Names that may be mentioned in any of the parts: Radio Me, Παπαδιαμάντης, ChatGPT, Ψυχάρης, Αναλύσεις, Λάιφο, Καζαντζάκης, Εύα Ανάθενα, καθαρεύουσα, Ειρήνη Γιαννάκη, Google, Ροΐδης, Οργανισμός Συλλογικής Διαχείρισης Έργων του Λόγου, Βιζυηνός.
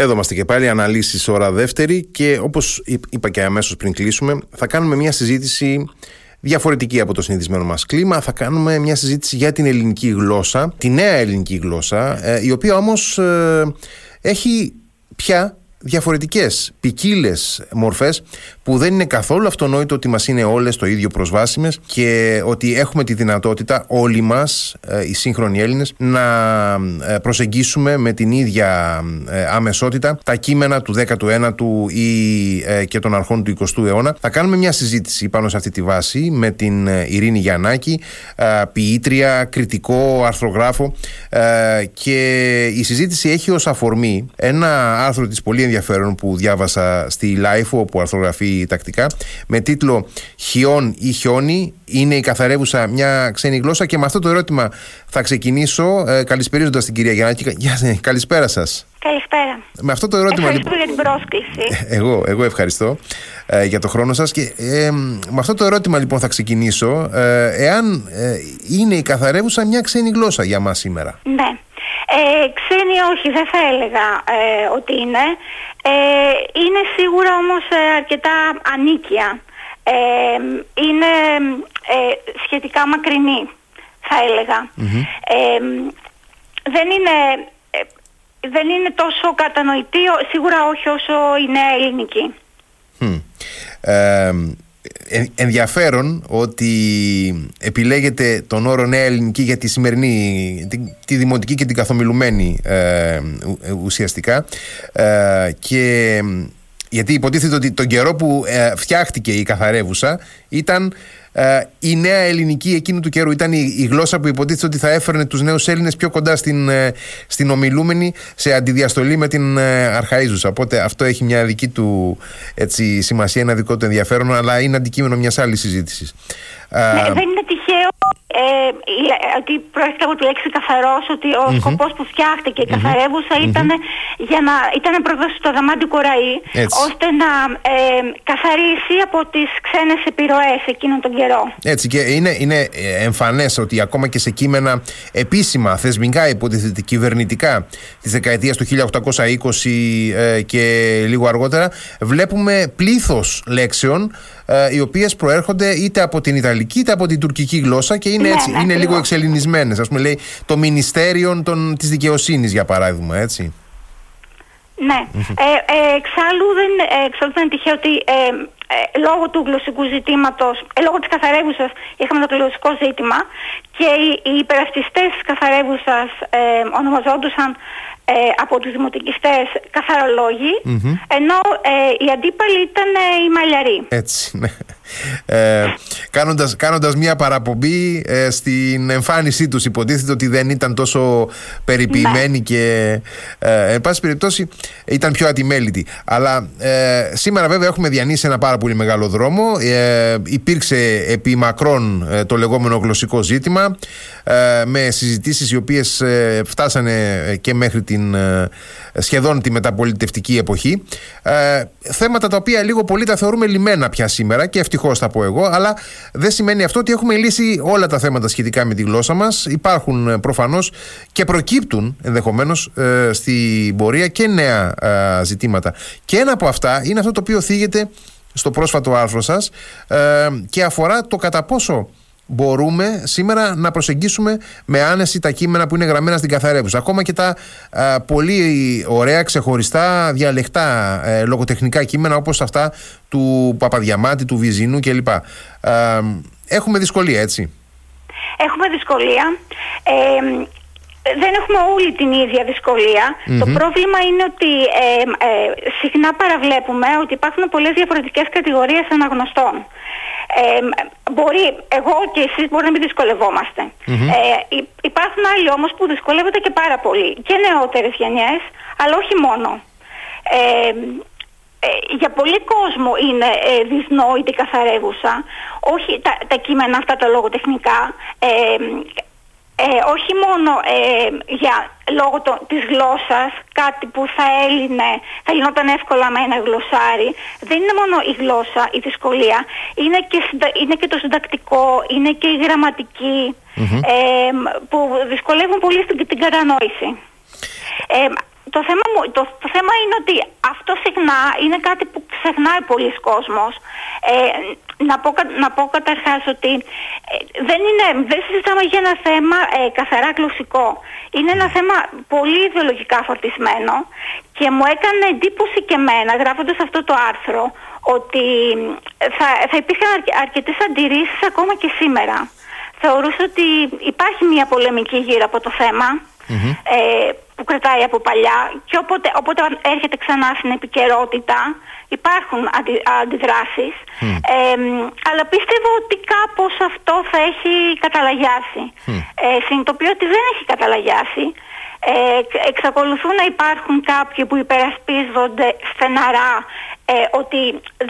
Εδώ είμαστε και πάλι, αναλύσεις ώρα δεύτερη, και όπως είπα και αμέσως πριν κλείσουμε, θα κάνουμε μια συζήτηση διαφορετική από το συνηθισμένο μας κλίμα. Θα κάνουμε μια συζήτηση για την ελληνική γλώσσα, τη νέα ελληνική γλώσσα, η οποία όμως έχει πια διαφορετικές, ποικίλες μορφές, που δεν είναι καθόλου αυτονόητο ότι μας είναι όλες το ίδιο προσβάσιμες και ότι έχουμε τη δυνατότητα όλοι μας, οι σύγχρονοι Έλληνες, να προσεγγίσουμε με την ίδια αμεσότητα τα κείμενα του 19ου ή και των αρχών του 20ου αιώνα. Θα κάνουμε μια συζήτηση πάνω σε αυτή τη βάση με την Ειρήνη Γιαννάκη, ποιήτρια, κριτικό, αρθρογράφο, και η συζήτηση έχει ως αφορμή ένα άρθρο της πολύ ενδιαφέρον που διάβασα στη Λάιφο, όπου αρθρογραφεί τακτικά, με τίτλο «Χιόν ή χιόνι, είναι η καθαρεύουσα μια ξένη γλώσσα?». Και με αυτό το ερώτημα θα ξεκινήσω, καλησπερίζοντας την κυρία Γιαννάκη. Καλησπέρα σας. Καλησπέρα. Με αυτό το ερώτημα, ευχαριστούμε για την πρόσκληση. Εγώ ευχαριστώ για το χρόνο σας. Και με αυτό το ερώτημα λοιπόν θα ξεκινήσω, εάν είναι η καθαρεύουσα μια ξένη γλώσσα για μας σήμερα. Ναι. Ξένη όχι, δεν θα έλεγα ότι είναι. Είναι σίγουρα όμως αρκετά ανίκια. Είναι σχετικά μακρινή, θα έλεγα. Mm-hmm. Δεν είναι τόσο κατανοητή, σίγουρα όχι όσο η νέα ελληνική. Ενδιαφέρον ότι επιλέγετε τον όρο νέα ελληνική για τη σημερινή, τη δημοτική και την καθομιλουμένη ουσιαστικά, και γιατί υποτίθεται ότι τον καιρό που φτιάχτηκε η καθαρεύουσα ήταν η νέα ελληνική εκείνου του καιρού, ήταν η γλώσσα που υποτίθεται ότι θα έφερνε τους νέους Έλληνες πιο κοντά στην ομιλούμενη, σε αντιδιαστολή με την αρχαΐζουσα. Οπότε αυτό έχει μια δική του σημασία, ένα δικό του ενδιαφέρον, αλλά είναι αντικείμενο μιας άλλης συζήτησης. Δεν είναι τυχαίο ότι προέρχεται από τη λέξη καθαρός, ότι ο σκοπός που φτιάχτηκε η καθαρεύουσα ήταν να προδώσει το αδαμάντιο ραΐ, ώστε να καθαρίσει από τις ξένες επιρροές εκείνον τον καιρό. Έτσι, και είναι εμφανές ότι ακόμα και σε κείμενα επίσημα, θεσμικά, υποτίθεται κυβερνητικά, της δεκαετίας του 1820 και λίγο αργότερα, βλέπουμε πλήθος λέξεων οι οποίες προέρχονται είτε από την ιταλική είτε από την τουρκική γλώσσα, και είναι, έτσι, είναι λίγο εξελινισμένες. Ας πούμε, λέει το Μινιστέριον της Δικαιοσύνης, για παράδειγμα, έτσι. Ναι. Εξάλλου δεν είναι τυχαίο ότι λόγω του γλωσσικού ζητήματος, λόγω της καθαρεύουσας, είχαμε το γλωσσικό ζήτημα, και οι υπερασπιστές της καθαρεύουσας ονομαζόντουσαν από τους δημοτικιστές καθαρολόγοι, ενώ οι αντίπαλοι ήταν οι μαλλιαροί. Έτσι, ναι. Κάνοντας μια παραπομπή στην εμφάνισή τους, υποτίθεται ότι δεν ήταν τόσο περιποιημένοι, και εν πάση περιπτώσει ήταν πιο ατιμέλητοι. Αλλά σήμερα βέβαια έχουμε διανύσει ένα πάρα πολύ μεγάλο δρόμο. Υπήρξε επί μακρόν το λεγόμενο γλωσσικό ζήτημα, με συζητήσεις οι οποίες φτάσανε και μέχρι την σχεδόν τη μεταπολιτευτική εποχή, θέματα τα οποία λίγο πολύ τα θεωρούμε λιμένα πια σήμερα, και ευτυχώς θα πω εγώ, αλλά δεν σημαίνει αυτό ότι έχουμε λύσει όλα τα θέματα σχετικά με τη γλώσσα μας. Υπάρχουν προφανώς και προκύπτουν ενδεχομένως στην πορεία και νέα ζητήματα, και ένα από αυτά είναι αυτό το οποίο θίγεται στο πρόσφατο άρθρο σας, και αφορά το κατά πόσο μπορούμε σήμερα να προσεγγίσουμε με άνεση τα κείμενα που είναι γραμμένα στην καθαρεύουσα, ακόμα και τα πολύ ωραία, ξεχωριστά, διαλεκτά λογοτεχνικά κείμενα, όπως αυτά του Παπαδιαμάντη, του Βιζυηνού κλπ. Έχουμε δυσκολία, έτσι. Έχουμε δυσκολία. Δεν έχουμε όλη την ίδια δυσκολία. Το πρόβλημα είναι ότι συχνά παραβλέπουμε ότι υπάρχουν πολλές διαφορετικές κατηγορίες αναγνωστών. Μπορεί εγώ και εσείς μπορεί να μην δυσκολευόμαστε. Υπάρχουν άλλοι όμως που δυσκολεύονται και πάρα πολύ, και νεότερες γενιές, αλλά όχι μόνο. Για πολλοί κόσμο είναι δυσνόητη καθαρεύουσα, όχι τα κείμενα αυτά τα λογοτεχνικά, όχι μόνο για λόγω της γλώσσας, κάτι που θα λυνόταν εύκολα με ένα γλωσσάρι. Δεν είναι μόνο η γλώσσα, η δυσκολία, είναι και το συντακτικό, είναι και η γραμματική, που δυσκολεύουν πολύ στην κατανόηση. Το θέμα είναι ότι αυτό συχνά είναι κάτι που ξεχνάει πολλοί κόσμος. Να πω καταρχάς ότι δεν συζητάμε για ένα θέμα καθαρά γλωσσικό. Είναι ένα θέμα πολύ ιδεολογικά φορτισμένο και μου έκανε εντύπωση και εμένα γράφοντας αυτό το άρθρο ότι θα υπήρχαν αρκετές αντιρρήσεις ακόμα και σήμερα. Θεωρούσα ότι υπάρχει μια πολεμική γύρω από το θέμα. Mm-hmm. Που κρατάει από παλιά και όποτε έρχεται ξανά στην επικαιρότητα υπάρχουν αντιδράσεις. Mm. Αλλά πίστευα ότι κάπως αυτό θα έχει καταλαγιάσει. Mm. Συνειδητοποιώ ότι δεν έχει καταλαγιάσει. Εξακολουθούν να υπάρχουν κάποιοι που υπερασπίζονται στεναρά ότι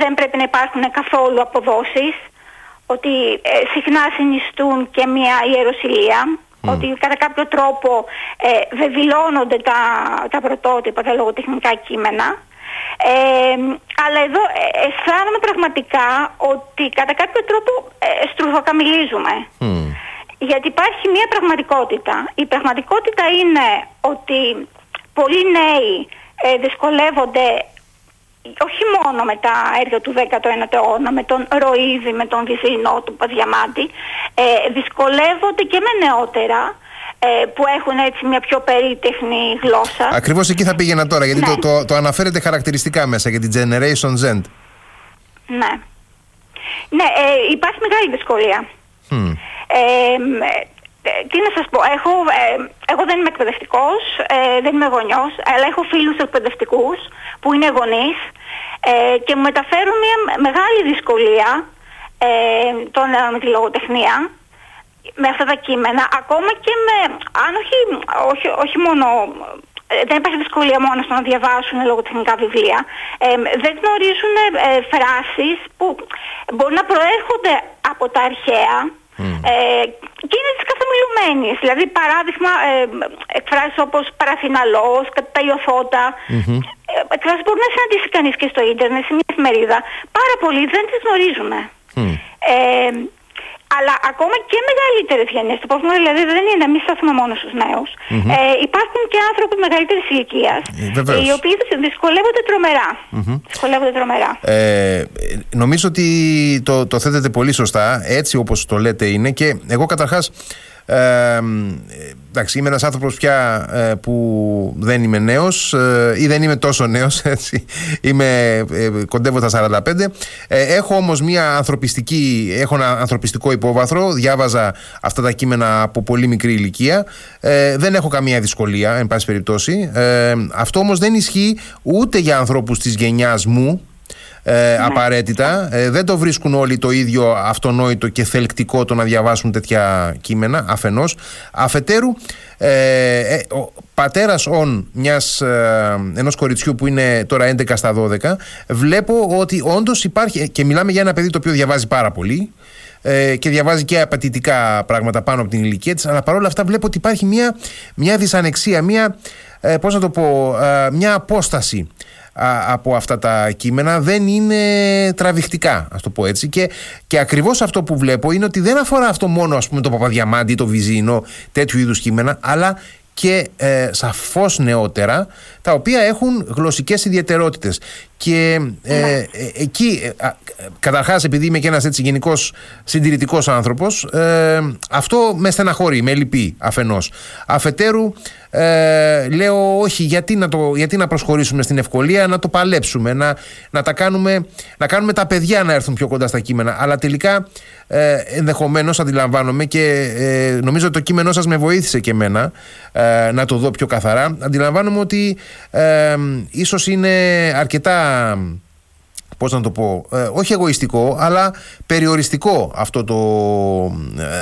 δεν πρέπει να υπάρχουν καθόλου αποδόσεις, ότι συχνά συνιστούν και μια ιεροσυλία. Mm. Ότι κατά κάποιο τρόπο βεβηλώνονται τα πρωτότυπα, τα λογοτεχνικά κείμενα. Αλλά εδώ αισθάνομαι πραγματικά ότι κατά κάποιο τρόπο στρουφοκαμιλίζουμε. Mm. Γιατί υπάρχει μια πραγματικότητα. Η πραγματικότητα είναι ότι πολλοί νέοι δυσκολεύονται όχι μόνο με τα έργα του 19ου αιώνα, με τον Ροΐδη, με τον Βιζυηνό, τον Παπαδιαμάντη, δυσκολεύονται και με νεότερα που έχουν έτσι μια πιο περίτεχνη γλώσσα. Ακριβώς εκεί θα πήγαινα τώρα, γιατί ναι. το αναφέρεται χαρακτηριστικά μέσα για την Generation Z. Ναι. Ναι, υπάρχει μεγάλη δυσκολία. Mm. Τι να σας πω, εγώ δεν είμαι εκπαιδευτικός, δεν είμαι γονιός, αλλά έχω φίλους εκπαιδευτικούς που είναι γονείς και μου μεταφέρουν μια μεγάλη δυσκολία των νέων με τη λογοτεχνία, με αυτά τα κείμενα, ακόμα και με, αν όχι μόνο, δεν υπάρχει δυσκολία μόνο στο να διαβάσουν λογοτεχνικά βιβλία, δεν γνωρίζουν φράσεις που μπορεί να προέρχονται από τα αρχαία. Mm. Και είναι τις καθομιλουμένες. Δηλαδή παράδειγμα εκφράσεις όπως παραθυναλός, καταϊωθώτα. Mm-hmm. Εκφράσεις μπορεί να συναντήσει κανείς και στο ίντερνετ, σε μια εφημερίδα. Πάρα πολλοί δεν τις γνωρίζουμε. Mm. Αλλά ακόμα και μεγαλύτερες γενιές. Το πρόβλημα δηλαδή δεν είναι να μην σταθούμε μόνο στους νέους. Mm-hmm. Υπάρχουν και άνθρωποι μεγαλύτερης ηλικίας, οι οποίοι δυσκολεύονται τρομερά. Mm-hmm. Δυσκολεύονται τρομερά. Νομίζω ότι το θέτετε πολύ σωστά, έτσι όπως το λέτε είναι. Και εγώ καταρχάς, εντάξει, είμαι ένας άνθρωπος πια που δεν είμαι νέος ή δεν είμαι τόσο νέος, έτσι. Κοντεύω τα 45. Έχω όμως ένα ανθρωπιστικό υπόβαθρο. Διάβαζα αυτά τα κείμενα από πολύ μικρή ηλικία. Δεν έχω καμία δυσκολία, εν πάση περιπτώσει. Αυτό όμως δεν ισχύει ούτε για ανθρώπους της γενιάς μου. Ναι. Απαραίτητα. Δεν το βρίσκουν όλοι το ίδιο αυτονόητο και θελκτικό το να διαβάσουν τέτοια κείμενα, αφενός. Αφετέρου, ο πατέρας μιας ενός κοριτσιού που είναι τώρα 11 στα 12, βλέπω ότι όντως υπάρχει, και μιλάμε για ένα παιδί το οποίο διαβάζει πάρα πολύ και διαβάζει και απαιτητικά πράγματα πάνω από την ηλικία της, αλλά παρόλα αυτά βλέπω ότι υπάρχει μια δυσανεξία, μια απόσταση από αυτά τα κείμενα. Δεν είναι τραβηχτικά, ας το πω έτσι, και ακριβώς αυτό που βλέπω είναι ότι δεν αφορά αυτό μόνο, ας πούμε, το Παπαδιαμάντη, το Βιζυηνό, τέτοιου είδους κείμενα, αλλά και σαφώς νεότερα, τα οποία έχουν γλωσσικές ιδιαιτερότητες. Και εκεί, καταρχάς, επειδή είμαι και ένας έτσι γενικός συντηρητικός άνθρωπος, αυτό με στεναχωρεί, με λυπεί αφενός. Αφετέρου, λέω όχι, γιατί να προσχωρήσουμε στην ευκολία, να το παλέψουμε, να κάνουμε τα παιδιά να έρθουν πιο κοντά στα κείμενα. Αλλά τελικά, ενδεχομένως, αντιλαμβάνομαι, και νομίζω ότι το κείμενό σας με βοήθησε και εμένα να το δω πιο καθαρά, αντιλαμβάνομαι ότι ίσως είναι αρκετά, πώς να το πω, όχι εγωιστικό, αλλά περιοριστικό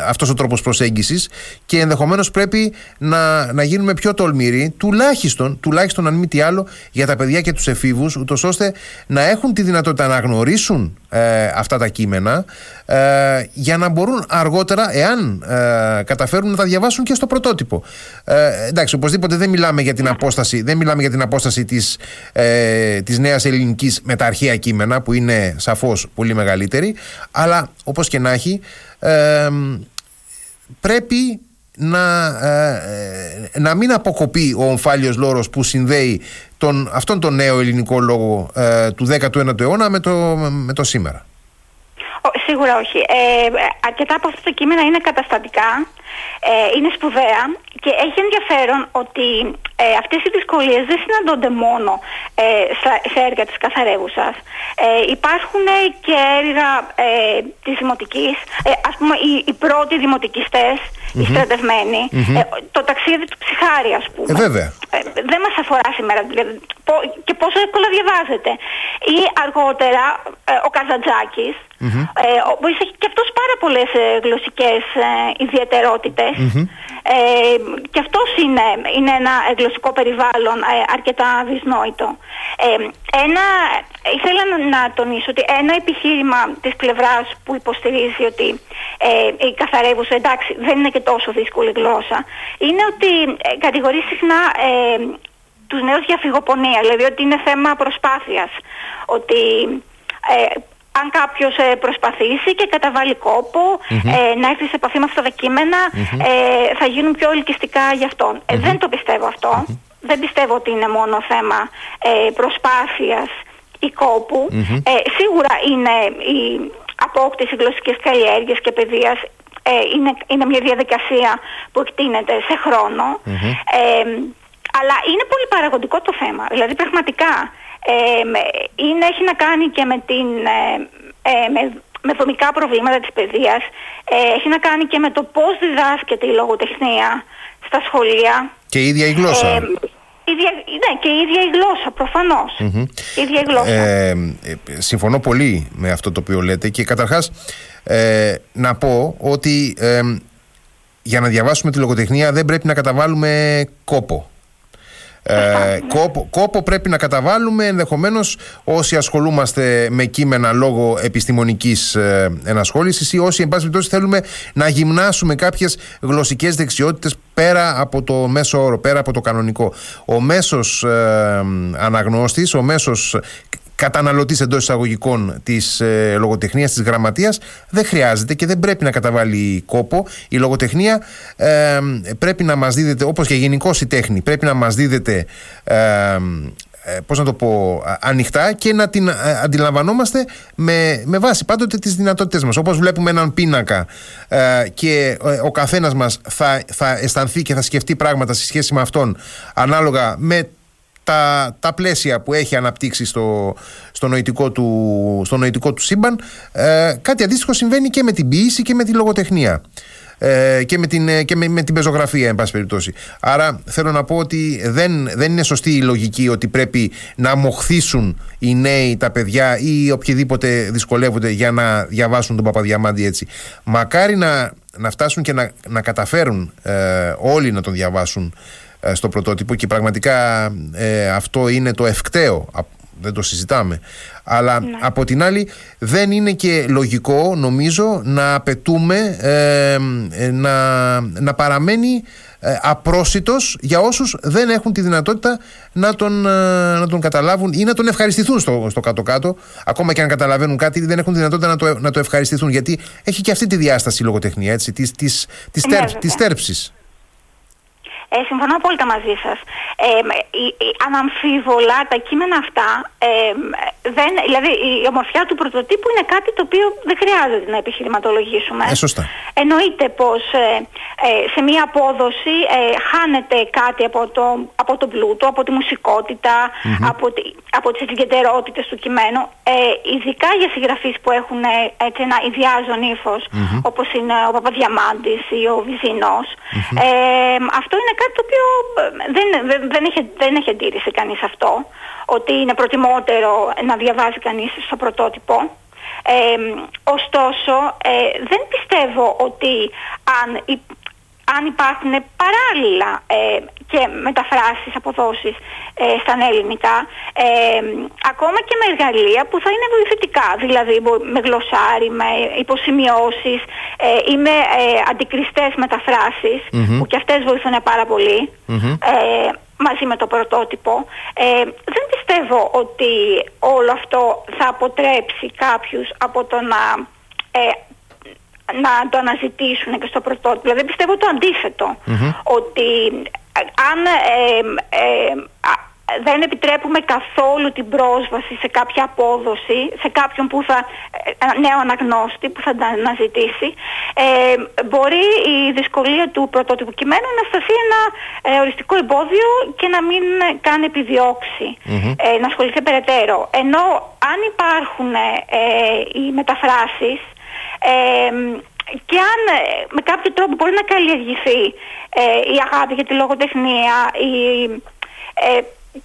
αυτός ο τρόπος προσέγγισης, και ενδεχομένως πρέπει να γίνουμε πιο τολμηροί, τουλάχιστον αν μη τι άλλο, για τα παιδιά και τους εφήβους, ούτως ώστε να έχουν τη δυνατότητα να γνωρίσουν αυτά τα κείμενα, για να μπορούν αργότερα, εάν καταφέρουν, να τα διαβάσουν και στο πρωτότυπο. Εντάξει, οπωσδήποτε δεν μιλάμε για την απόσταση, της νέας ελληνικής με τα αρχαία κείμενα, που είναι σαφώς πολύ μεγαλύτερη, αλλά όπως και να έχει, πρέπει να μην αποκοπεί ο ομφάλιος λόρος που συνδέει αυτόν τον νέο ελληνικό λόγο του 19ου αιώνα με το σήμερα. Σίγουρα όχι. Αρκετά από αυτά τα κείμενα είναι καταστατικά, είναι σπουδαία και έχει ενδιαφέρον ότι αυτές οι δυσκολίες δεν συναντώνται μόνο σε έργα της καθαρεύουσας. Υπάρχουν και έργα της δημοτικής, ας πούμε οι πρώτοι δημοτικιστές, οι στρατευμένοι, το ταξίδι του Ψυχάρη, ας πούμε. Βέβαια. Δεν μας αφορά σήμερα και πόσο εύκολα διαβάζεται. Ή αργότερα ο Καζαντζάκης, ο οποίος έχει και αυτός πάρα πολλές γλωσσικές ιδιαιτερότητες. Και αυτός είναι ένα γλωσσικό περιβάλλον αρκετά δυσνόητο. Ήθελα να τονίσω ότι ένα επιχείρημα της πλευράς που υποστηρίζει ότι η καθαρεύουσα, εντάξει, δεν είναι και τόσο δύσκολη γλώσσα, είναι ότι κατηγορεί συχνά τους νέους για φυγοπονία, δηλαδή ότι είναι θέμα προσπάθειας, ότι αν κάποιος προσπαθήσει και καταβάλει κόπο να έρθει σε επαφή με αυτά τα κείμενα, θα γίνουν πιο ελκυστικά για αυτόν. Δεν το πιστεύω αυτό. Δεν πιστεύω ότι είναι μόνο θέμα προσπάθειας ή κόπου. Σίγουρα είναι η απόκτηση γλωσσικής καλλιέργειας και παιδείας, είναι μια διαδικασία που εκτείνεται σε χρόνο. Αλλά είναι πολύ παραγωγικό το θέμα. Δηλαδή πραγματικά έχει να κάνει και με δομικά προβλήματα της παιδείας, έχει να κάνει και με το πώς διδάσκεται η λογοτεχνία στα σχολεία. Και η ίδια η γλώσσα. Ναι, και η ίδια η γλώσσα, προφανώς. Η ίδια η γλώσσα. Συμφωνώ πολύ με αυτό το οποίο λέτε και καταρχάς να πω ότι για να διαβάσουμε τη λογοτεχνία δεν πρέπει να καταβάλουμε κόπο. Κόπο πρέπει να καταβάλουμε ενδεχομένως όσοι ασχολούμαστε με κείμενα λόγω επιστημονικής ενασχόλησης ή όσοι εν πάση περιπτώσει θέλουμε να γυμνάσουμε κάποιες γλωσσικές δεξιότητες πέρα από το μέσο όρο, πέρα από το κανονικό. Ο μέσος αναγνώστης, ο μέσος καταναλωτής εντός εισαγωγικών της λογοτεχνίας, της γραμματείας, δεν χρειάζεται και δεν πρέπει να καταβάλει κόπο. Η λογοτεχνία πρέπει να μας δίδεται, όπως και γενικώς η τέχνη, πρέπει να μας δίδεται, πώς να το πω, ανοιχτά και να την αντιλαμβανόμαστε με βάση πάντοτε τις δυνατότητες μας. Όπως βλέπουμε έναν πίνακα και ο καθένας μας θα αισθανθεί και θα σκεφτεί πράγματα σε σχέση με αυτόν ανάλογα με τα πλαίσια που έχει αναπτύξει στο νοητικό του σύμπαν, κάτι αντίστοιχο συμβαίνει και με την ποίηση και με τη λογοτεχνία και με την πεζογραφία, εν πάση περιπτώσει. Άρα θέλω να πω ότι δεν είναι σωστή η λογική ότι πρέπει να μοχθήσουν οι νέοι, τα παιδιά ή οποιοδήποτε δυσκολεύονται για να διαβάσουν τον Παπαδιαμάντη έτσι. Μακάρι να φτάσουν και να καταφέρουν όλοι να τον διαβάσουν στο πρωτότυπο και πραγματικά αυτό είναι το ευκταίο, δεν το συζητάμε, αλλά ναι. Από την άλλη δεν είναι και λογικό νομίζω να απαιτούμε να παραμένει απρόσιτος για όσους δεν έχουν τη δυνατότητα να τον καταλάβουν ή να τον ευχαριστηθούν στο κάτω-κάτω, ακόμα και αν καταλαβαίνουν κάτι δεν έχουν τη δυνατότητα να το ευχαριστηθούν, γιατί έχει και αυτή τη διάσταση η λογοτεχνία, έτσι, της τέρψης. Συμφωνώ απόλυτα μαζί σας. Αναμφίβολα τα κείμενα αυτά, δηλαδή η ομορφιά του πρωτοτύπου είναι κάτι το οποίο δεν χρειάζεται να επιχειρηματολογήσουμε. Σωστά. Εννοείται πως σε μία απόδοση χάνεται κάτι από τον πλούτο, από τη μουσικότητα, από τις ιδιαιτερότητες του κειμένου, ειδικά για συγγραφείς που έχουν έτσι ένα ιδιάζον ύφος, όπως είναι ο Παπαδιαμάντης ή ο Βιζυηνός. Αυτό είναι κάτι το οποίο δεν έχει αντίρρηση κανείς αυτό, ότι είναι προτιμότερο να διαβάζει κανείς στο πρωτότυπο. Ωστόσο, δεν πιστεύω ότι αν υπάρχουν παράλληλα και μεταφράσεις, αποδόσεις στα ελληνικά, ακόμα και με εργαλεία που θα είναι βοηθητικά, δηλαδή με γλωσσάρι, με υποσημειώσεις ή με αντικριστές μεταφράσεις, που και αυτές βοηθούν πάρα πολύ, μαζί με το πρωτότυπο. Δεν πιστεύω ότι όλο αυτό θα αποτρέψει κάποιους από το να το αναζητήσουν και στο πρωτότυπο. Δηλαδή πιστεύω το αντίθετο, ότι αν δεν επιτρέπουμε καθόλου την πρόσβαση σε κάποια απόδοση, σε κάποιον που θα, νέο αναγνώστη που θα τα αναζητήσει, μπορεί η δυσκολία του πρωτότυπου κειμένου να σταθεί ένα οριστικό εμπόδιο και να μην κάνει επιδιώξει, να ασχοληθεί περαιτέρω. Ενώ αν υπάρχουν οι μεταφράσεις, και αν με κάποιο τρόπο μπορεί να καλλιεργηθεί η αγάπη για τη λογοτεχνία,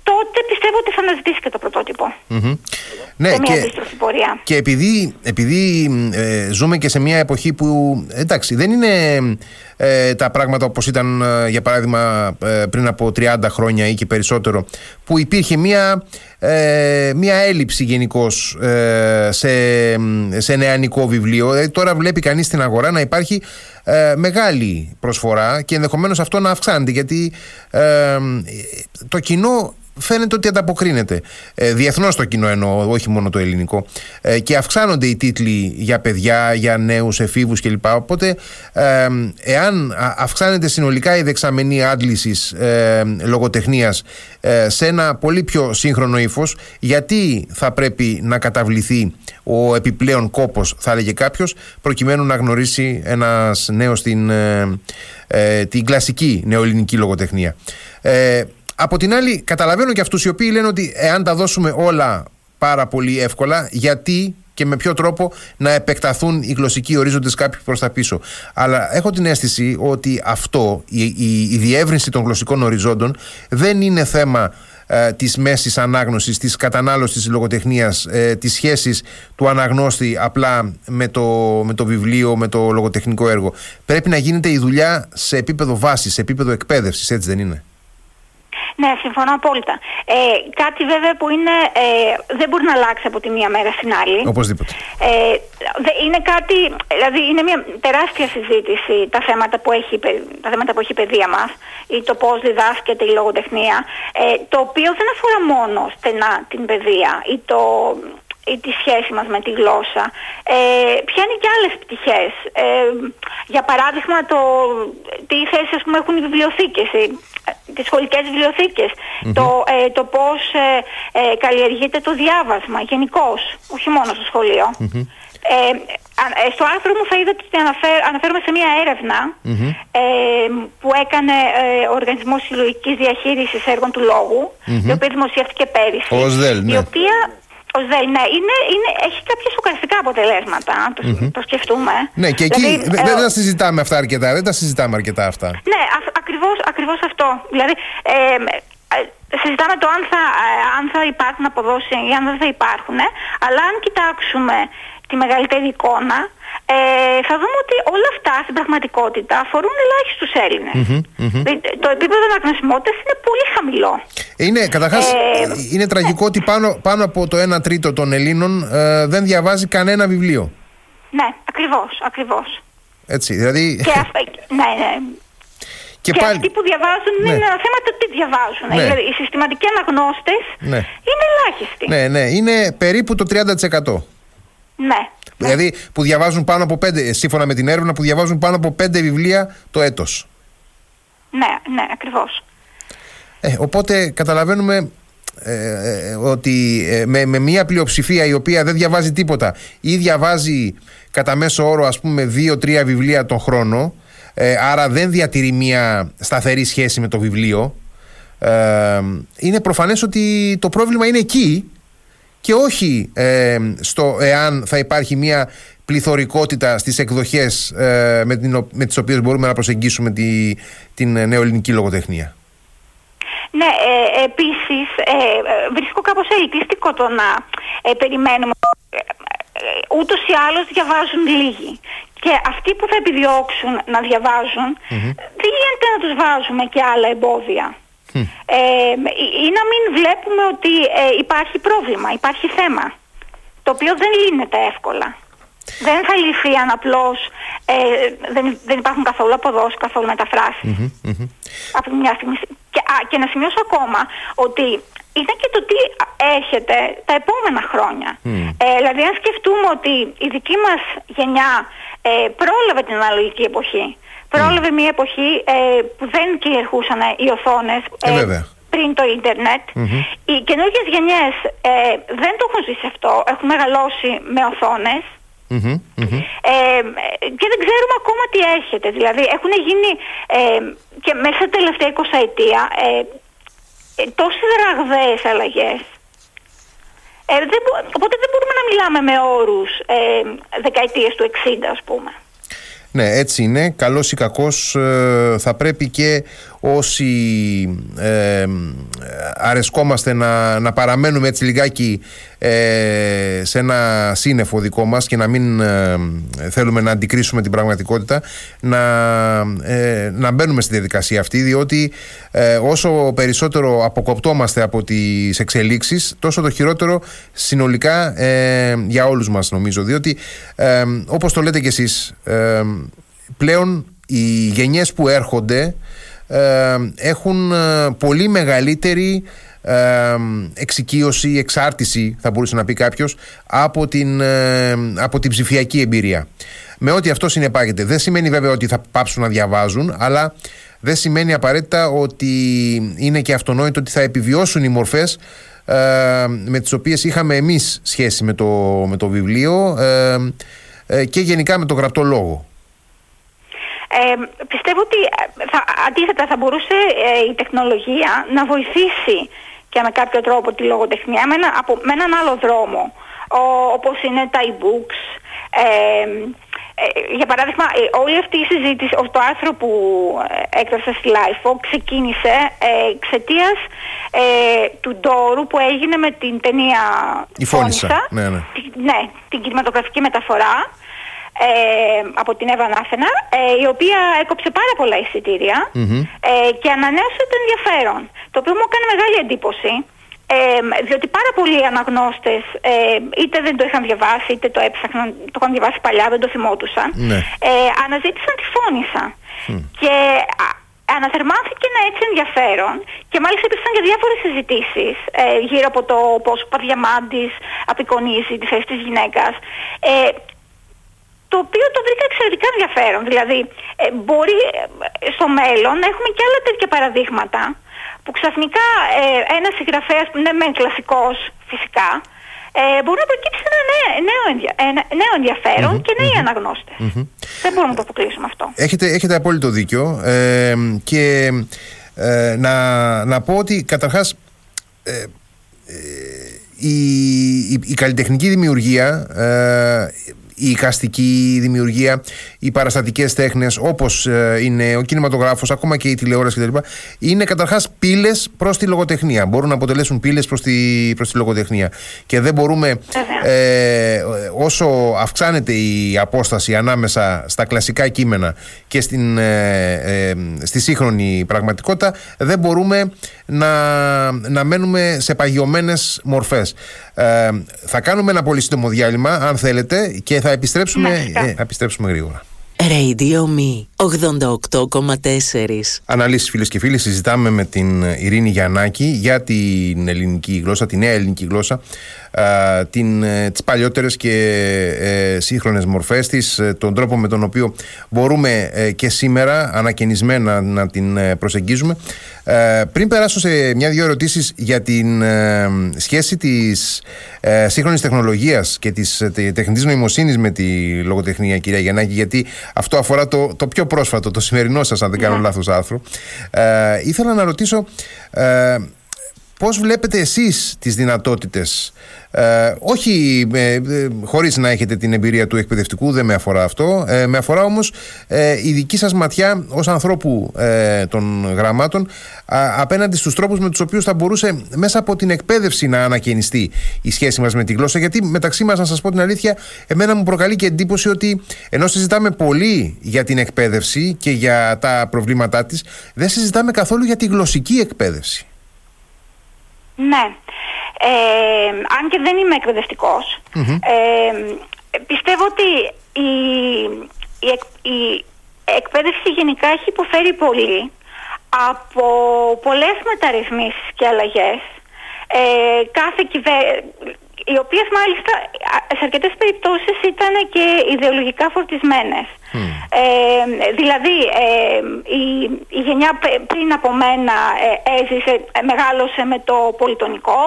τότε πιστεύω ότι θα αναζητήσει και το πρωτότυπο. Ναι, και επειδή ζούμε και σε μια εποχή που, εντάξει, δεν είναι τα πράγματα όπως ήταν, για παράδειγμα, πριν από 30 χρόνια ή και περισσότερο, που υπήρχε μια έλλειψη γενικώς σε νεανικό βιβλίο. Τώρα βλέπει κανείς στην αγορά να υπάρχει μεγάλη προσφορά και ενδεχομένως αυτό να αυξάνεται, γιατί το κοινό φαίνεται ότι ανταποκρίνεται. Διεθνώς το κοινό εννοώ, όχι μόνο το ελληνικό. Και αυξάνονται οι τίτλοι για παιδιά, για νέους, εφήβους κλπ. Οπότε, εάν αυξάνεται συνολικά η δεξαμενή άντλησης λογοτεχνίας σε ένα πολύ πιο σύγχρονο ύφος, γιατί θα πρέπει να καταβληθεί ο επιπλέον κόπος, θα έλεγε κάποιος, προκειμένου να γνωρίσει ένας νέος την κλασική νεοελληνική λογοτεχνία. Από την άλλη, καταλαβαίνω και αυτούς οι οποίοι λένε ότι εάν τα δώσουμε όλα πάρα πολύ εύκολα, γιατί και με ποιο τρόπο να επεκταθούν οι γλωσσικοί ορίζοντες κάποιοι προς τα πίσω. Αλλά έχω την αίσθηση ότι αυτό, η διεύρυνση των γλωσσικών οριζόντων, δεν είναι θέμα της μέσης ανάγνωσης, της κατανάλωσης της λογοτεχνίας, της σχέσης του αναγνώστη απλά με το βιβλίο, με το λογοτεχνικό έργο. Πρέπει να γίνεται η δουλειά σε επίπεδο βάσης, σε επίπεδο εκπαίδευσης, έτσι δεν είναι? Ναι, συμφωνώ απόλυτα. Κάτι βέβαια που είναι, δεν μπορεί να αλλάξει από τη μία μέρα στην άλλη. Οπωσδήποτε. Είναι κάτι, δηλαδή είναι μια τεράστια συζήτηση τα θέματα που έχει η παιδεία μας ή το πώς διδάσκεται η λογοτεχνία, το οποίο δεν αφορά μόνο στενά την παιδεία ή τη σχέση μας με τη γλώσσα, πιάνει και άλλες πτυχές. Για παράδειγμα, τι θέση ας πούμε έχουν οι βιβλιοθήκες, τις σχολικές βιβλιοθήκες, το πώς καλλιεργείται το διάβασμα γενικώς, όχι μόνο στο σχολείο. Στο άρθρο μου θα είδατε ότι αναφέρομαι σε μια έρευνα που έκανε ο Οργανισμός Συλλογικής Διαχείρισης Έργων του Λόγου, η οποία δημοσιεύτηκε πέρυσι, η οποία... Ναι, έχει κάποια σοκαριστικά αποτελέσματα, αν το σκεφτούμε. Ναι, και εκεί δηλαδή, δεν τα συζητάμε αυτά αρκετά. Ναι, ακριβώς αυτό. Δηλαδή, συζητάμε το αν θα υπάρχουν αποδόσεις ή αν δεν θα υπάρχουν, αλλά αν κοιτάξουμε τη μεγαλύτερη εικόνα, θα δούμε ότι όλα αυτά στην πραγματικότητα αφορούν ελάχιστους Έλληνες. Το επίπεδο αναγνωσιμότητας είναι πολύ χαμηλό. Καταρχάς, είναι τραγικό ότι πάνω από το 1 τρίτο των Ελλήνων δεν διαβάζει κανένα βιβλίο. Ναι, ακριβώς. Έτσι, δηλαδή... Ναι. Και αυτοί που διαβάζουν είναι ένα θέμα το τι διαβάζουν. Ναι. Δηλαδή, οι συστηματικοί αναγνώστες είναι ελάχιστοι. Ναι, είναι περίπου το 30%. Ναι. Δηλαδή που διαβάζουν πάνω από 5, σύμφωνα με την έρευνα, που διαβάζουν πάνω από 5 βιβλία το έτος. Ναι, ακριβώς. Οπότε καταλαβαίνουμε ότι με μια πλειοψηφία η οποία δεν διαβάζει τίποτα ή διαβάζει κατά μέσο όρο ας πούμε 2-3 βιβλία τον χρόνο, άρα δεν διατηρεί μια σταθερή σχέση με το βιβλίο, είναι προφανές ότι το πρόβλημα είναι εκεί και όχι στο εάν θα υπάρχει μια πληθωρικότητα στις εκδοχές με τις οποίες μπορούμε να προσεγγίσουμε την νεοελληνική λογοτεχνία. Ναι, επίσης βρίσκω κάπως ελκυστικό το να περιμένουμε. Ούτως ή άλλως διαβάζουν λίγοι. Και αυτοί που θα επιδιώξουν να διαβάζουν, δεν γίνεται να τους βάζουμε και άλλα εμπόδια. Ή να μην βλέπουμε ότι υπάρχει πρόβλημα, υπάρχει θέμα, το οποίο δεν λύνεται εύκολα. Δεν θα λυθεί αν απλώς δεν υπάρχουν καθόλου αποδόσεις, καθόλου μεταφράσεις. Από μια στιγμή. Και να σημειώσω ακόμα ότι είναι και το τι έρχεται τα επόμενα χρόνια. Δηλαδή αν σκεφτούμε ότι η δική μας γενιά πρόλαβε την αναλογική εποχή. Πρόλαβε μια εποχή που δεν κυριαρχούσαν οι οθόνες πριν το ίντερνετ. Mm-hmm. Οι καινούργιες γενιές δεν το έχουν ζήσει αυτό, έχουν μεγαλώσει με οθόνες. Mm-hmm. Mm-hmm. Και δεν ξέρουμε ακόμα τι έρχεται. Δηλαδή έχουν γίνει και μέσα στα τελευταία 20 ετία τόσες ραγδαίες αλλαγές. Οπότε δεν μπορούμε να μιλάμε με όρους δεκαετίες του 60, ας πούμε. Ναι, έτσι είναι. Καλός ή κακός θα πρέπει και όσοι αρεσκόμαστε να παραμένουμε έτσι λιγάκι σε ένα σύννεφο δικό μας και να μην θέλουμε να αντικρίσουμε την πραγματικότητα, να μπαίνουμε στη διαδικασία αυτή, διότι όσο περισσότερο αποκοπτόμαστε από τις εξελίξεις, τόσο το χειρότερο συνολικά για όλους μας, νομίζω, διότι όπως το λέτε κι εσείς, πλέον οι γενιές που έρχονται έχουν πολύ μεγαλύτερη εξοικείωση, εξάρτηση, θα μπορούσε να πει κάποιος, από την ψηφιακή εμπειρία. Με ό,τι αυτό συνεπάγεται. Δεν σημαίνει βέβαια ότι θα πάψουν να διαβάζουν, αλλά δεν σημαίνει απαραίτητα ότι είναι και αυτονόητο ότι θα επιβιώσουν οι μορφές με τις οποίες είχαμε εμείς σχέση με το βιβλίο και γενικά με το γραπτό λόγο. Πιστεύω ότι αντίθετα θα μπορούσε η τεχνολογία να βοηθήσει και με κάποιο τρόπο τη λογοτεχνία με έναν άλλο δρόμο, όπως είναι τα e-books. Για παράδειγμα, όλη αυτή η συζήτηση, το άρθρο που έγραψα στη Lifeo ξεκίνησε εξαιτίας του ντόρου που έγινε με την ταινία «Η Φόνισσα», την κινηματογραφική μεταφορά από την Εύα Ανάθενα, η οποία έκοψε πάρα πολλά εισιτήρια και ανανέωσε το ενδιαφέρον, το οποίο μου έκανε μεγάλη εντύπωση, διότι πάρα πολλοί αναγνώστες είτε δεν το είχαν διαβάσει, είτε το έψαχναν, το είχαν διαβάσει παλιά, δεν το θυμόντουσαν, αναζήτησαν τη Φόνισσα και αναθερμάνθηκε ένα έτσι ενδιαφέρον και μάλιστα υπήρξαν και διάφορες συζητήσεις γύρω από το πώς ο Παπαδιαμάντης απεικονίζει τη θέση της γυναίκας, το οποίο το βρήκα εξαιρετικά ενδιαφέρον. Δηλαδή, μπορεί στο μέλλον να έχουμε και άλλα τέτοια παραδείγματα που ξαφνικά ένας συγγραφέας που είναι μεν κλασικός φυσικά μπορεί να προκύψει ένα νέο ενδιαφέρον και νέοι αναγνώστες. Δεν μπορούμε να το αποκλείσουμε αυτό. Έχετε απόλυτο δίκιο και να πω ότι καταρχάς η καλλιτεχνική δημιουργία, η εικαστική δημιουργία, οι παραστατικές τέχνες, όπως είναι ο κινηματογράφος, ακόμα και η τηλεόραση κτλ., είναι καταρχάς πύλες προς τη λογοτεχνία. Μπορούν να αποτελέσουν πύλες προς τη λογοτεχνία. Και δεν μπορούμε, όσο αυξάνεται η απόσταση ανάμεσα στα κλασικά κείμενα και στη σύγχρονη πραγματικότητα, δεν μπορούμε να μένουμε σε παγιωμένες μορφές. Θα κάνουμε ένα πολύ σύντομο διάλειμμα, αν θέλετε, και θα επιστρέψουμε γρήγορα. Radio Me 88,4. Αναλύσεις, φίλες και φίλοι, συζητάμε με την Ειρήνη Γιαννάκη για την ελληνική γλώσσα, τη νέα ελληνική γλώσσα, τις παλιότερες και σύγχρονες μορφές της, τον τρόπο με τον οποίο μπορούμε και σήμερα ανακαινισμένα να την προσεγγίζουμε. Πριν περάσω σε μια-δυο ερωτήσεις για την σχέση της σύγχρονης τεχνολογίας και της τεχνητής νοημοσύνης με τη λογοτεχνία, κυρία Γιαννάκη, γιατί αυτό αφορά το πιο πρόσφατο, το σημερινό σας, αν δεν κάνω λάθος, άρθρο, ήθελα να ρωτήσω πώς βλέπετε εσείς τις δυνατότητες, όχι χωρίς να έχετε την εμπειρία του εκπαιδευτικού, δεν με αφορά αυτό, με αφορά όμως η δική σας ματιά ως ανθρώπου των γραμμάτων απέναντι στους τρόπους με τους οποίους θα μπορούσε μέσα από την εκπαίδευση να ανακαινιστεί η σχέση μας με τη γλώσσα, γιατί μεταξύ μας, να σας πω την αλήθεια, εμένα μου προκαλεί και εντύπωση ότι ενώ συζητάμε πολύ για την εκπαίδευση και για τα προβλήματά της, δεν συζητάμε καθόλου για τη γλωσσική εκπαίδευση. Ναι, αν και δεν είμαι εκπαιδευτικός, πιστεύω ότι η εκπαίδευση γενικά έχει υποφέρει πολύ από πολλές μεταρρυθμίσεις και αλλαγές. Κάθε οι οποίες μάλιστα σε αρκετές περιπτώσεις ήταν και ιδεολογικά φορτισμένες. Δηλαδή η γενιά πριν από μένα έζησε, μεγάλωσε με το πολυτονικό,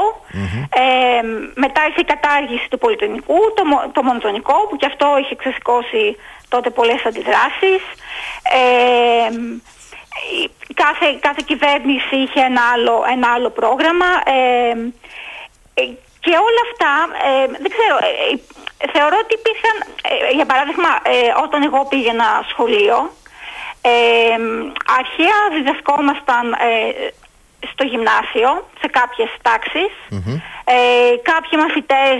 μετά είχε η κατάργηση του πολυτονικού, το μονοτονικό, που και αυτό είχε ξεσηκώσει τότε πολλές αντιδράσεις. Κάθε κυβέρνηση είχε ένα άλλο πρόγραμμα, και όλα αυτά, δεν ξέρω, θεωρώ ότι υπήρχαν, για παράδειγμα, όταν εγώ πήγαινα σχολείο, αρχαία διδασκόμασταν στο γυμνάσιο, σε κάποιες τάξεις, κάποιοι μαθητές,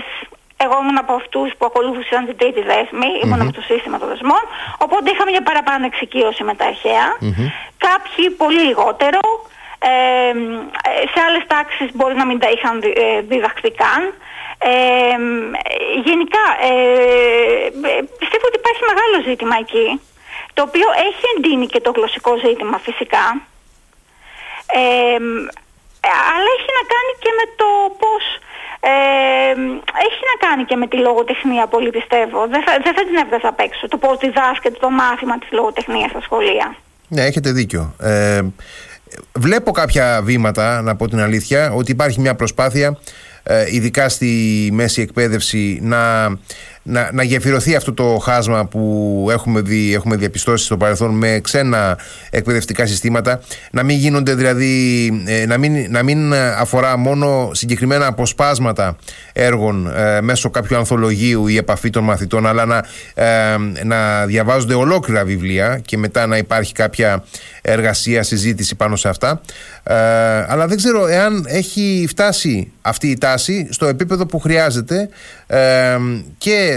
εγώ ήμουν από αυτούς που ακολούθησαν την τρίτη δέσμη, ήμουν από το σύστημα των δεσμών, οπότε είχαμε μια παραπάνω εξοικείωση με τα αρχαία, κάποιοι πολύ λιγότερο. Σε άλλες τάξεις μπορεί να μην τα είχαν διδαχθεί καν. Γενικά πιστεύω ότι υπάρχει μεγάλο ζήτημα εκεί, το οποίο έχει εντείνει και το γλωσσικό ζήτημα φυσικά, αλλά έχει να κάνει και με το πώς, έχει να κάνει και με τη λογοτεχνία πολύ πιστεύω. Δεν θα την έβγαζα απ' έξω, το πώς διδάσκεται το μάθημα της λογοτεχνίας στα σχολεία. Ναι, έχετε δίκιο. Βλέπω κάποια βήματα, να πω την αλήθεια, ότι υπάρχει μια προσπάθεια, ειδικά στη μέση εκπαίδευση, να γεφυρωθεί αυτό το χάσμα που έχουμε διαπιστώσει στο παρελθόν με ξένα εκπαιδευτικά συστήματα, να μην γίνονται δηλαδή, να μην αφορά μόνο συγκεκριμένα αποσπάσματα έργων μέσω κάποιου ανθολογίου ή επαφή των μαθητών, αλλά να διαβάζονται ολόκληρα βιβλία και μετά να υπάρχει κάποια εργασία, συζήτηση πάνω σε αυτά, αλλά δεν ξέρω εάν έχει φτάσει αυτή η τάση στο επίπεδο που χρειάζεται και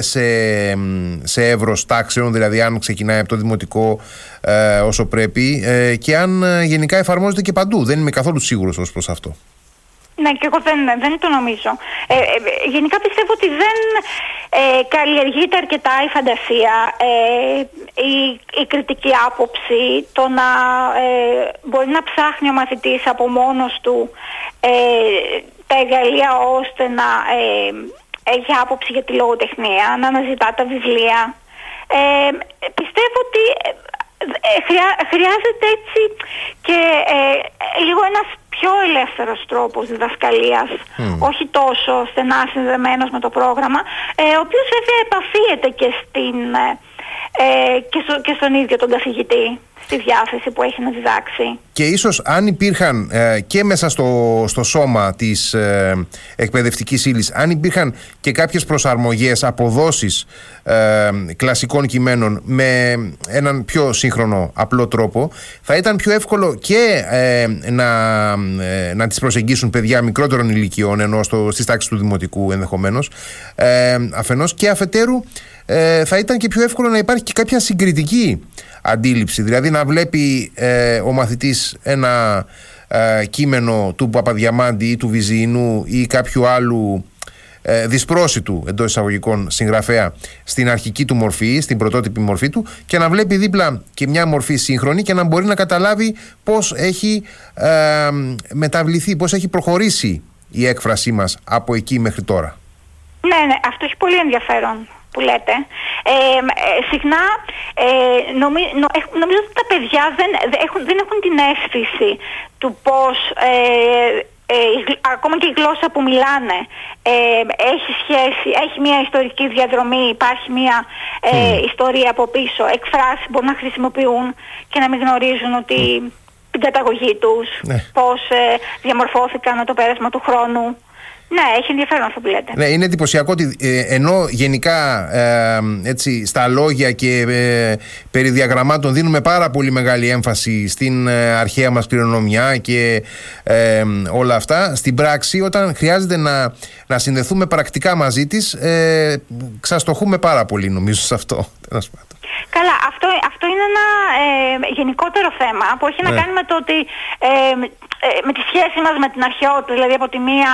σε εύρος τάξεων, δηλαδή αν ξεκινάει από το δημοτικό όσο πρέπει, και αν γενικά εφαρμόζεται και παντού. Δεν είμαι καθόλου σίγουρος ως προς αυτό. Ναι, και εγώ δεν το νομίζω. Γενικά πιστεύω ότι δεν καλλιεργείται αρκετά η φαντασία, η κριτική άποψη, το να μπορεί να ψάχνει ο μαθητής από μόνος του τα εργαλεία ώστε να έχει άποψη για τη λογοτεχνία, να αναζητά τα βιβλία. Πιστεύω ότι χρειάζεται έτσι και λίγο ένας πιο ελεύθερος τρόπος διδασκαλίας, όχι τόσο στενά συνδεμένος με το πρόγραμμα, ο οποίος βέβαια επαφίεται και, και στον ίδιο τον καθηγητή, στη διάθεση που έχει να διδάξει. Και ίσως αν υπήρχαν και μέσα στο σώμα της εκπαιδευτικής ύλης, αν υπήρχαν και κάποιες προσαρμογές, αποδόσεις κλασικών κειμένων με έναν πιο σύγχρονο, απλό τρόπο, θα ήταν πιο εύκολο και να τις προσεγγίσουν παιδιά μικρότερων ηλικιών, ενώ στις τάξεις του δημοτικού ενδεχομένως, αφενός, και αφετέρου θα ήταν και πιο εύκολο να υπάρχει και κάποια συγκριτική αντίληψη, δηλαδή να βλέπει ο μαθητής ένα κείμενο του Παπαδιαμάντη ή του Βιζυηνού ή κάποιου άλλου δυσπρόσιτου εντός εισαγωγικών συγγραφέα στην αρχική του μορφή, στην πρωτότυπη μορφή του, και να βλέπει δίπλα και μια μορφή σύγχρονη και να μπορεί να καταλάβει πώς έχει μεταβληθεί, πώς έχει προχωρήσει η έκφρασή μας από εκεί μέχρι τώρα. Ναι, αυτό έχει πολύ ενδιαφέρον που λέτε. Συχνά νομίζω ότι τα παιδιά δεν έχουν την αίσθηση του πώς ακόμα και η γλώσσα που μιλάνε έχει σχέση, έχει μια ιστορική διαδρομή, υπάρχει μια ιστορία από πίσω, εκφράσεις που μπορούν να χρησιμοποιούν και να μην γνωρίζουν ότι την καταγωγή τους, πώς διαμορφώθηκαν με το πέρασμα του χρόνου. Ναι, έχει ενδιαφέρον αυτό που λέτε. Ναι, είναι εντυπωσιακό ότι ενώ γενικά έτσι, στα λόγια και περί διαγραμμάτων δίνουμε πάρα πολύ μεγάλη έμφαση στην αρχαία μας κληρονομιά και όλα αυτά, στην πράξη όταν χρειάζεται να συνδεθούμε πρακτικά μαζί της, ξαστοχούμε πάρα πολύ νομίζω σε αυτό. Καλά, αυτό είναι ένα γενικότερο θέμα που έχει να κάνει με το ότι με τη σχέση μας με την αρχαιότητα, δηλαδή από τη μία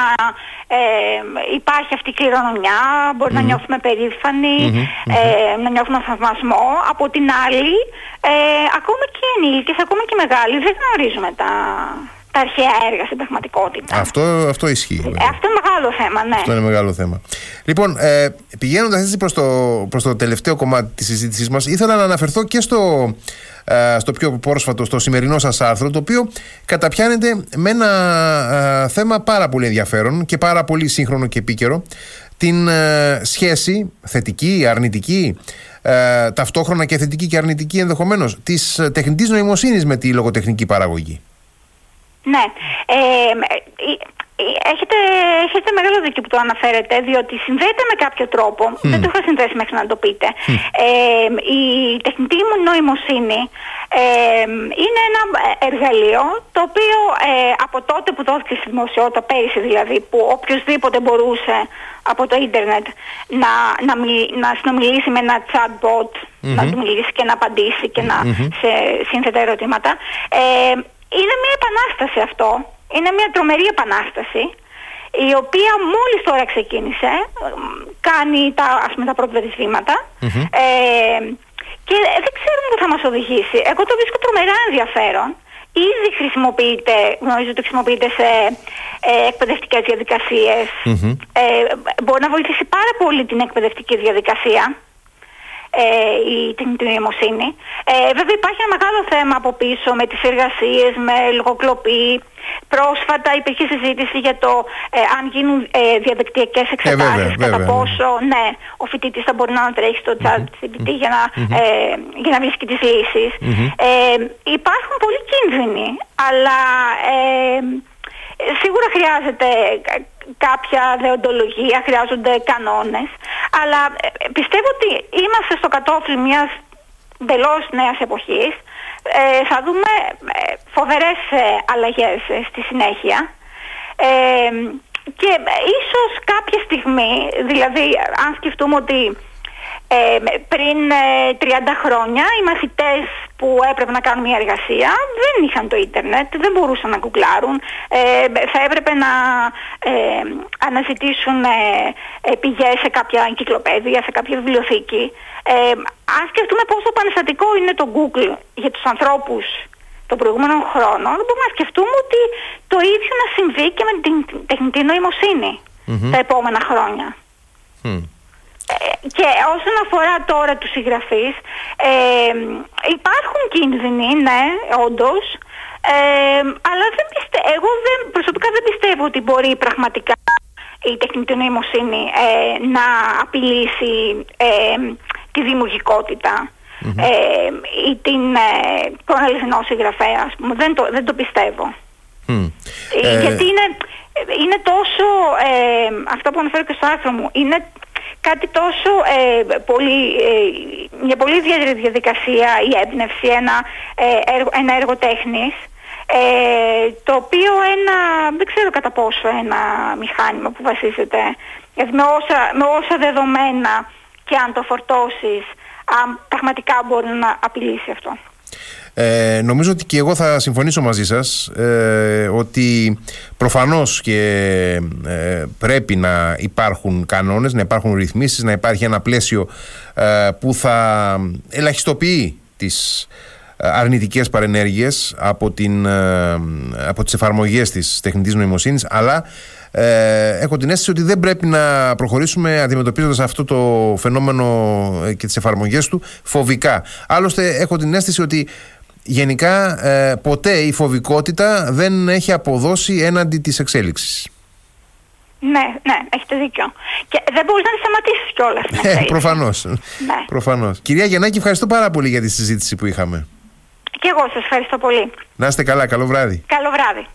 υπάρχει αυτή η κληρονομιά, μπορεί να νιώθουμε περήφανοι, να νιώθουμε θαυμασμό, από την άλλη ακόμα και οι ενήλικες, ακόμα και οι μεγάλοι δεν γνωρίζουμε τα αρχαία έργα στην πραγματικότητα. Αυτό ισχύει. Αυτό είναι μεγάλο θέμα, ναι. Αυτό είναι μεγάλο θέμα. Λοιπόν, πηγαίνοντας έτσι προς το τελευταίο κομμάτι της συζήτησής μας, ήθελα να αναφερθώ και στο πιο πρόσφατο, στο σημερινό σας άρθρο, το οποίο καταπιάνεται με ένα θέμα πάρα πολύ ενδιαφέρον και πάρα πολύ σύγχρονο και επίκαιρο, την σχέση θετική, αρνητική, ταυτόχρονα και θετική και αρνητική ενδεχομένως, της τεχνητής νοημοσύνης με τη λογοτεχνική παραγωγή. Ναι. Έχετε μεγάλο δίκιο που το αναφέρετε, διότι συνδέεται με κάποιο τρόπο. Δεν το είχα συνδέσει μέχρι να το πείτε. Η τεχνητή νοημοσύνη είναι ένα εργαλείο το οποίο από τότε που δόθηκε στη δημοσιότητα, πέρυσι δηλαδή, που οποιοδήποτε μπορούσε από το ίντερνετ να συνομιλήσει με ένα chatbot, να του μιλήσει και να απαντήσει και σε σύνθετα ερωτήματα, είναι μια επανάσταση αυτό. Είναι μια τρομερή επανάσταση, η οποία μόλις τώρα ξεκίνησε, κάνει τα πρώτα της βήματα, και δεν ξέρουμε που θα μας οδηγήσει. Εγώ το βρίσκω τρομερά ενδιαφέρον. Ήδη χρησιμοποιείται, γνωρίζω ότι χρησιμοποιείται σε εκπαιδευτικές διαδικασίες. Μπορεί να βοηθήσει πάρα πολύ την εκπαιδευτική διαδικασία, η τεχνητή νοημοσύνη. Βέβαια υπάρχει ένα μεγάλο θέμα από πίσω με τις εργασίες, με λογοκλοπή. Πρόσφατα υπήρχε συζήτηση για το αν γίνουν διαδικτυακές εξετάσεις, κατά πόσο ο φοιτητής θα μπορεί να ανατρέχει στο ChatGPT για να βρίσκει τις λύσεις. Υπάρχουν πολλοί κίνδυνοι, αλλά σίγουρα χρειάζεται κάποια δεοντολογία, χρειάζονται κανόνες, αλλά πιστεύω ότι είμαστε στο κατόφλι μιας εντελώς νέας εποχής. Θα δούμε φοβερές αλλαγές στη συνέχεια, και ίσως κάποια στιγμή, δηλαδή αν σκεφτούμε ότι πριν 30 χρόνια οι μαθητές που έπρεπε να κάνουν μια εργασία δεν είχαν το ίντερνετ, δεν μπορούσαν να γκουγκλάρουν, θα έπρεπε να αναζητήσουν πηγές σε κάποια εγκυκλοπαίδεια, σε κάποια βιβλιοθήκη. Αν σκεφτούμε πόσο πανεστατικό είναι το Google για τους ανθρώπους των προηγούμενων χρόνων, μπορούμε να σκεφτούμε ότι το ίδιο να συμβεί και με την τεχνητή νοημοσύνη τα επόμενα χρόνια. Και όσον αφορά τώρα τους συγγραφείς, υπάρχουν κίνδυνοι, ναι, όντως, αλλά προσωπικά δεν πιστεύω ότι μπορεί πραγματικά η τεχνητή νοημοσύνη να απειλήσει τη δημιουργικότητα ή τον αληθινό συγγραφέα, ας πούμε. Δεν το πιστεύω. Γιατί είναι τόσο, αυτό που αναφέρω και στο άρθρο μου, είναι κάτι τόσο μια πολύ ιδιαίτερη διαδικασία, η έμπνευση, ένα έργο τέχνης, το οποίο δεν ξέρω κατά πόσο ένα μηχάνημα που βασίζεται με όσα δεδομένα, και αν το φορτώσεις, πραγματικά μπορεί να απειλήσει αυτό. Νομίζω ότι και εγώ θα συμφωνήσω μαζί σας ότι προφανώς και πρέπει να υπάρχουν κανόνες, να υπάρχουν ρυθμίσεις, να υπάρχει ένα πλαίσιο που θα ελαχιστοποιεί τις αρνητικές παρενέργειες από τις εφαρμογές της τεχνητής νοημοσύνης, αλλά έχω την αίσθηση ότι δεν πρέπει να προχωρήσουμε αντιμετωπίζοντας αυτό το φαινόμενο και τις εφαρμογές του φοβικά. Άλλωστε έχω την αίσθηση ότι γενικά ποτέ η φοβικότητα δεν έχει αποδώσει έναντι της εξέλιξης. Ναι, έχετε δίκιο. Και δεν μπορείς να τη σταματήσεις κιόλας. Προφανώς. Κυρία Γιαννάκη, ευχαριστώ πάρα πολύ για τη συζήτηση που είχαμε. Και εγώ σας ευχαριστώ πολύ. Να είστε καλά, καλό βράδυ. Καλό βράδυ.